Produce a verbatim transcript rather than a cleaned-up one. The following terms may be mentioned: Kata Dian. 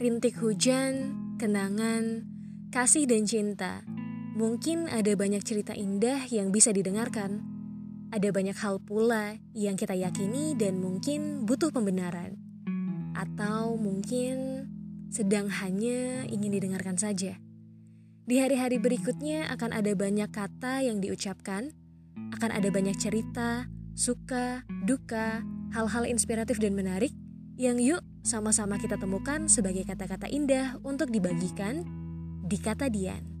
rintik hujan, kenangan, kasih dan cinta. Mungkin ada banyak cerita indah yang bisa didengarkan. Ada banyak hal pula yang kita yakini dan mungkin butuh pembenaran. Atau mungkin sedang hanya ingin didengarkan saja. Di hari-hari berikutnya akan ada banyak kata yang diucapkan. Akan ada banyak cerita, suka, duka, hal-hal inspiratif dan menarik yang yuk sama-sama kita temukan sebagai kata-kata indah untuk dibagikan di Kata Dian.